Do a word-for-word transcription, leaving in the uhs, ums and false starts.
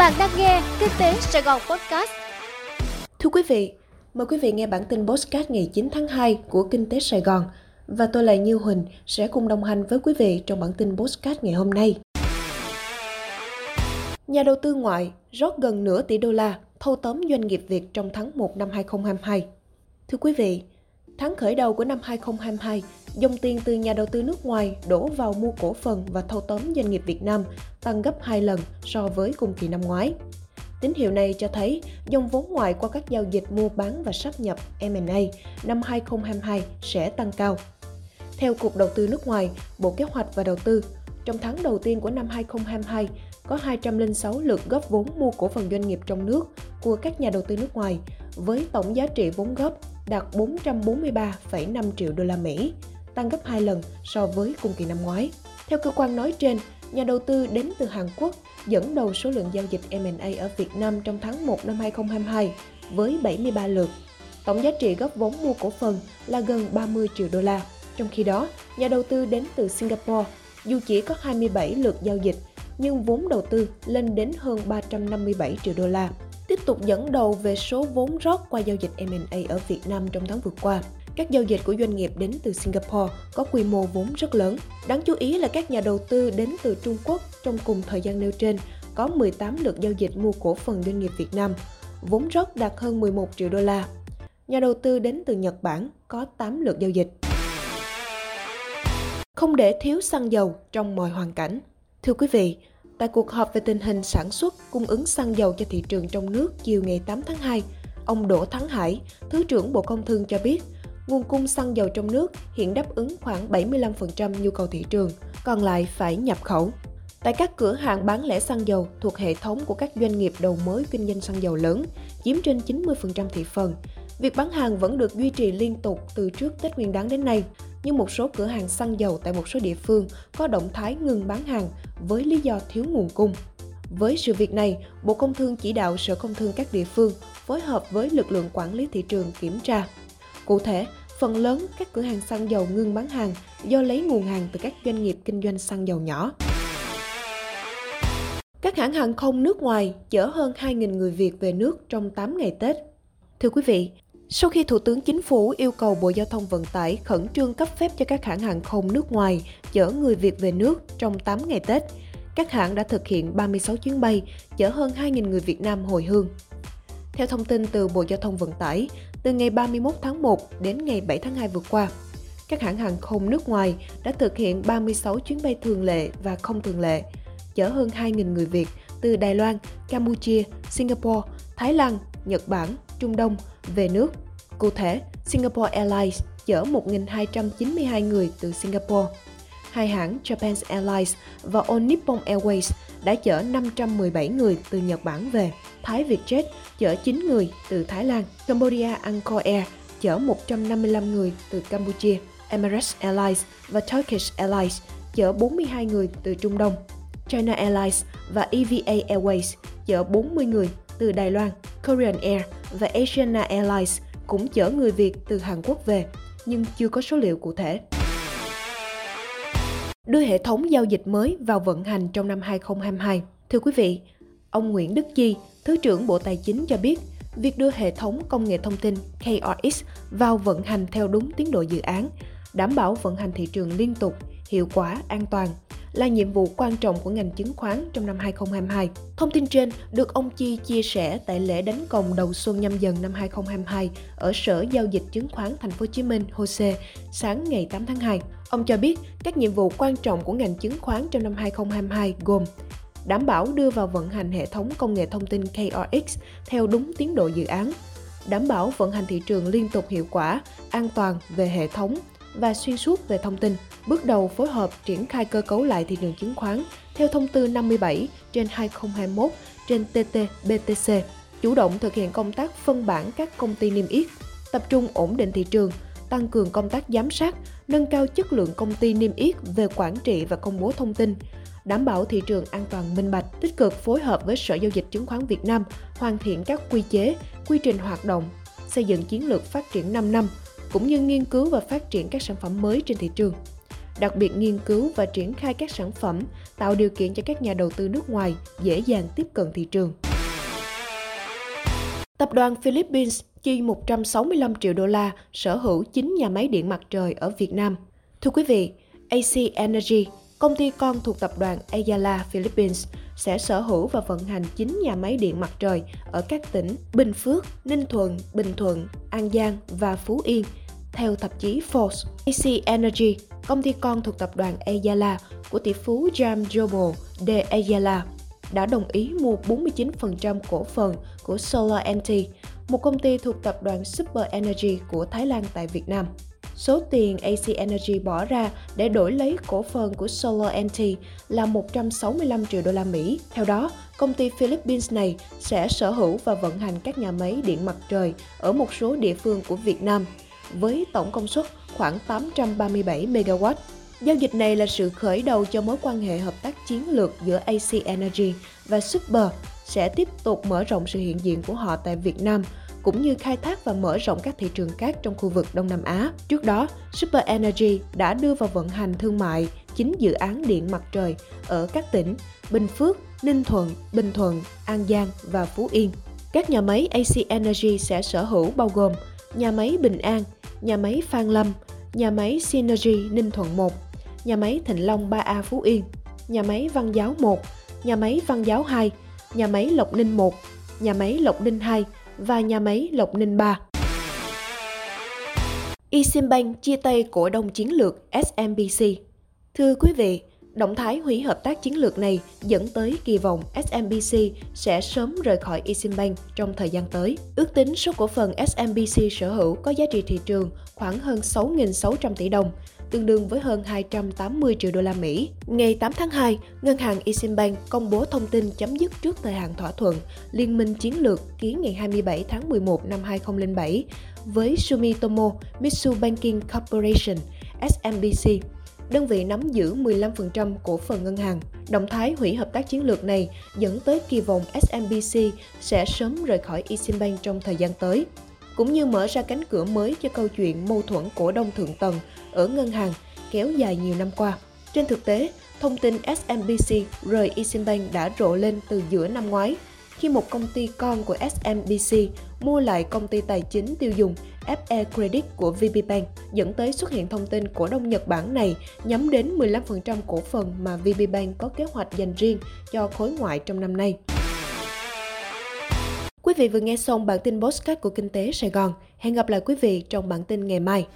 Bạn đang nghe Kinh tế Sài Gòn Podcast. Thưa quý vị, mời quý vị nghe bản tin podcast ngày chín tháng hai của Kinh tế Sài Gòn và tôi là Như Huỳnh sẽ cùng đồng hành với quý vị trong bản tin podcast ngày hôm nay. Nhà đầu tư ngoại rót gần nửa tỷ đô la thâu tóm doanh nghiệp Việt trong tháng một năm hai không hai hai. Thưa quý vị, tháng khởi đầu của năm hai không hai hai, dòng tiền từ nhà đầu tư nước ngoài đổ vào mua cổ phần và thâu tóm doanh nghiệp Việt Nam tăng gấp hai lần so với cùng kỳ năm ngoái. Tín hiệu này cho thấy dòng vốn ngoại qua các giao dịch mua bán và sáp nhập em and a năm hai không hai hai sẽ tăng cao. Theo Cục Đầu tư nước ngoài, Bộ Kế hoạch và Đầu tư, trong tháng đầu tiên của năm hai không hai hai, có hai trăm lẻ sáu lượt góp vốn mua cổ phần doanh nghiệp trong nước của các nhà đầu tư nước ngoài với tổng giá trị vốn góp đạt bốn trăm bốn mươi ba phẩy năm triệu đô la Mỹ, tăng gấp hai lần so với cùng kỳ năm ngoái. Theo cơ quan nói trên, nhà đầu tư đến từ Hàn Quốc dẫn đầu số lượng giao dịch em and a ở Việt Nam trong tháng một năm hai không hai hai với bảy mươi ba lượt. Tổng giá trị góp vốn mua cổ phần là gần ba mươi triệu đô la. Trong khi đó, nhà đầu tư đến từ Singapore dù chỉ có hai mươi bảy lượt giao dịch nhưng vốn đầu tư lên đến hơn ba trăm năm mươi bảy triệu đô la. Tiếp tục dẫn đầu về số vốn rót qua giao dịch em and a ở Việt Nam trong tháng vừa qua. Các giao dịch của doanh nghiệp đến từ Singapore có quy mô vốn rất lớn. Đáng chú ý là các nhà đầu tư đến từ Trung Quốc trong cùng thời gian nêu trên có mười tám lượt giao dịch mua cổ phần doanh nghiệp Việt Nam, vốn rót đạt hơn mười một triệu đô la. Nhà đầu tư đến từ Nhật Bản có tám lượt giao dịch. Không để thiếu xăng dầu trong mọi hoàn cảnh. Thưa quý vị, tại cuộc họp về tình hình sản xuất, cung ứng xăng dầu cho thị trường trong nước chiều ngày tám tháng hai, ông Đỗ Thắng Hải, Thứ trưởng Bộ Công Thương cho biết, nguồn cung xăng dầu trong nước hiện đáp ứng khoảng bảy mươi lăm phần trăm nhu cầu thị trường, còn lại phải nhập khẩu. Tại các cửa hàng bán lẻ xăng dầu thuộc hệ thống của các doanh nghiệp đầu mối kinh doanh xăng dầu lớn, chiếm trên chín mươi phần trăm thị phần, việc bán hàng vẫn được duy trì liên tục từ trước Tết Nguyên đán đến nay. Nhưng một số cửa hàng xăng dầu tại một số địa phương có động thái ngừng bán hàng với lý do thiếu nguồn cung. Với sự việc này, Bộ Công Thương chỉ đạo Sở Công Thương các địa phương phối hợp với lực lượng quản lý thị trường kiểm tra. Cụ thể, phần lớn các cửa hàng xăng dầu ngừng bán hàng do lấy nguồn hàng từ các doanh nghiệp kinh doanh xăng dầu nhỏ. Các hãng hàng không nước ngoài chở hơn hai nghìn người Việt về nước trong tám ngày Tết. Thưa quý vị, sau khi Thủ tướng Chính phủ yêu cầu Bộ Giao thông Vận tải khẩn trương cấp phép cho các hãng hàng không nước ngoài chở người Việt về nước trong tám ngày Tết, các hãng đã thực hiện ba mươi sáu chuyến bay chở hơn hai nghìn người Việt Nam hồi hương. Theo thông tin từ Bộ Giao thông Vận tải, từ ngày ba mươi mốt tháng một đến ngày bảy tháng hai vừa qua, các hãng hàng không nước ngoài đã thực hiện ba mươi sáu chuyến bay thường lệ và không thường lệ, chở hơn hai nghìn người Việt từ Đài Loan, Campuchia, Singapore, Thái Lan, Nhật Bản, Trung Đông về nước. Cụ thể, Singapore Airlines chở một nghìn hai trăm chín mươi hai người từ Singapore. Hai hãng Japan Airlines và All Nippon Airways đã chở năm trăm mười bảy người từ Nhật Bản về. Thai Vietjet chở chín người từ Thái Lan. Cambodia Angkor Air chở một trăm năm mươi lăm người từ Campuchia. Emirates Airlines và Turkish Airlines chở bốn mươi hai người từ Trung Đông. China Airlines và e vê a Airways chở bốn mươi người từ Đài Loan. Korean Air và Asiana Airlines cũng chở người Việt từ Hàn Quốc về, nhưng chưa có số liệu cụ thể. Đưa hệ thống giao dịch mới vào vận hành trong năm hai không hai hai. Thưa quý vị, ông Nguyễn Đức Chi, Thứ trưởng Bộ Tài chính cho biết, việc đưa hệ thống công nghệ thông tin K R X vào vận hành theo đúng tiến độ dự án, đảm bảo vận hành thị trường liên tục, hiệu quả, an toàn là nhiệm vụ quan trọng của ngành chứng khoán trong năm hai không hai hai. Thông tin trên được ông Chi chia sẻ tại lễ đánh còng đầu xuân Nhâm Dần năm hai không hai hai ở Sở Giao dịch Chứng khoán Thành phố Hồ Chí Minh (hát ô ét e) sáng ngày tám tháng hai. Ông cho biết các nhiệm vụ quan trọng của ngành chứng khoán trong năm hai không hai hai gồm đảm bảo đưa vào vận hành hệ thống công nghệ thông tin K R X theo đúng tiến độ dự án, đảm bảo vận hành thị trường liên tục hiệu quả, an toàn về hệ thống và xuyên suốt về thông tin, bước đầu phối hợp triển khai cơ cấu lại thị trường chứng khoán theo thông tư năm mươi bảy trên hai không hai mốt trên T T B T C, chủ động thực hiện công tác phân bản các công ty niêm yết, tập trung ổn định thị trường, tăng cường công tác giám sát, nâng cao chất lượng công ty niêm yết về quản trị và công bố thông tin, đảm bảo thị trường an toàn minh bạch, tích cực phối hợp với Sở Giao dịch Chứng khoán Việt Nam hoàn thiện các quy chế, quy trình hoạt động, xây dựng chiến lược phát triển năm năm, cũng như nghiên cứu và phát triển các sản phẩm mới trên thị trường. đặc biệt nghiên cứu và triển khai các sản phẩm, tạo điều kiện cho các nhà đầu tư nước ngoài dễ dàng tiếp cận thị trường. Tập đoàn Philippines chi một trăm sáu mươi lăm triệu đô la sở hữu chín nhà máy điện mặt trời ở Việt Nam. Thưa quý vị, a xê Energy, công ty con thuộc tập đoàn Ayala Philippines, sẽ sở hữu và vận hành chín nhà máy điện mặt trời ở các tỉnh Bình Phước, Ninh Thuận, Bình Thuận, An Giang và Phú Yên. Theo tạp chí Forbes, a xê Energy, công ty con thuộc tập đoàn Ayala của tỷ phú Jam Jobo de Ayala, đã đồng ý mua bốn mươi chín phần trăm cổ phần của Solar en tê, một công ty thuộc tập đoàn Super Energy của Thái Lan tại Việt Nam. Số tiền a xê Energy bỏ ra để đổi lấy cổ phần của Solar en tê là một trăm sáu mươi lăm triệu đô la Mỹ. Theo đó, công ty Philippines này sẽ sở hữu và vận hành các nhà máy điện mặt trời ở một số địa phương của Việt Nam, với tổng công suất khoảng tám trăm ba mươi bảy mê-ga-oát. Giao dịch này là sự khởi đầu cho mối quan hệ hợp tác chiến lược giữa a xê Energy và Super, sẽ tiếp tục mở rộng sự hiện diện của họ tại Việt Nam, cũng như khai thác và mở rộng các thị trường khác trong khu vực Đông Nam Á. Trước đó, Super Energy đã đưa vào vận hành thương mại chín dự án điện mặt trời ở các tỉnh Bình Phước, Ninh Thuận, Bình Thuận, An Giang và Phú Yên. Các nhà máy a xê Energy sẽ sở hữu bao gồm nhà máy Bình An, nhà máy Phan Lâm, nhà máy Synergy Ninh Thuận một, nhà máy Thịnh Long ba A Phú Yên, nhà máy Văn Giáo một, nhà máy Văn Giáo hai, nhà máy Lộc Ninh một, nhà máy Lộc Ninh hai và nhà máy Lộc Ninh ba. Isin Bank chia tay cổ đông chiến lược ét em bê xê. Thưa quý vị, động thái hủy hợp tác chiến lược này dẫn tới kỳ vọng ét em bê xê sẽ sớm rời khỏi Eximbank Bank trong thời gian tới. Ước tính số cổ phần ét em bê xê sở hữu có giá trị thị trường khoảng hơn sáu nghìn sáu trăm tỷ đồng, tương đương với hơn hai trăm tám mươi triệu đô la Mỹ. Ngày tám tháng hai, ngân hàng Isin Bank công bố thông tin chấm dứt trước thời hạn thỏa thuận liên minh chiến lược ký ngày hai mươi bảy tháng mười một năm hai nghìn không trăm lẻ bảy với Sumitomo Mitsui Banking Corporation, ét em bê xê, đơn vị nắm giữ mười lăm phần trăm cổ phần ngân hàng. Động thái hủy hợp tác chiến lược này dẫn tới kỳ vọng ét em bê xê sẽ sớm rời khỏi Isin Bank trong thời gian tới, cũng như mở ra cánh cửa mới cho câu chuyện mâu thuẫn cổ đông thượng tầng ở ngân hàng kéo dài nhiều năm qua. Trên thực tế, thông tin ét em bê xê rời Isin Bank đã rộ lên từ giữa năm ngoái, khi một công ty con của ét em bê xê mua lại công ty tài chính tiêu dùng ép e Credit của VPBank, dẫn tới xuất hiện thông tin cổ đông Nhật Bản này nhắm đến mười lăm phần trăm cổ phần mà VPBank có kế hoạch dành riêng cho khối ngoại trong năm nay. Quý vị vừa nghe xong bản tin podcast của Kinh tế Sài Gòn. Hẹn gặp lại quý vị trong bản tin ngày mai.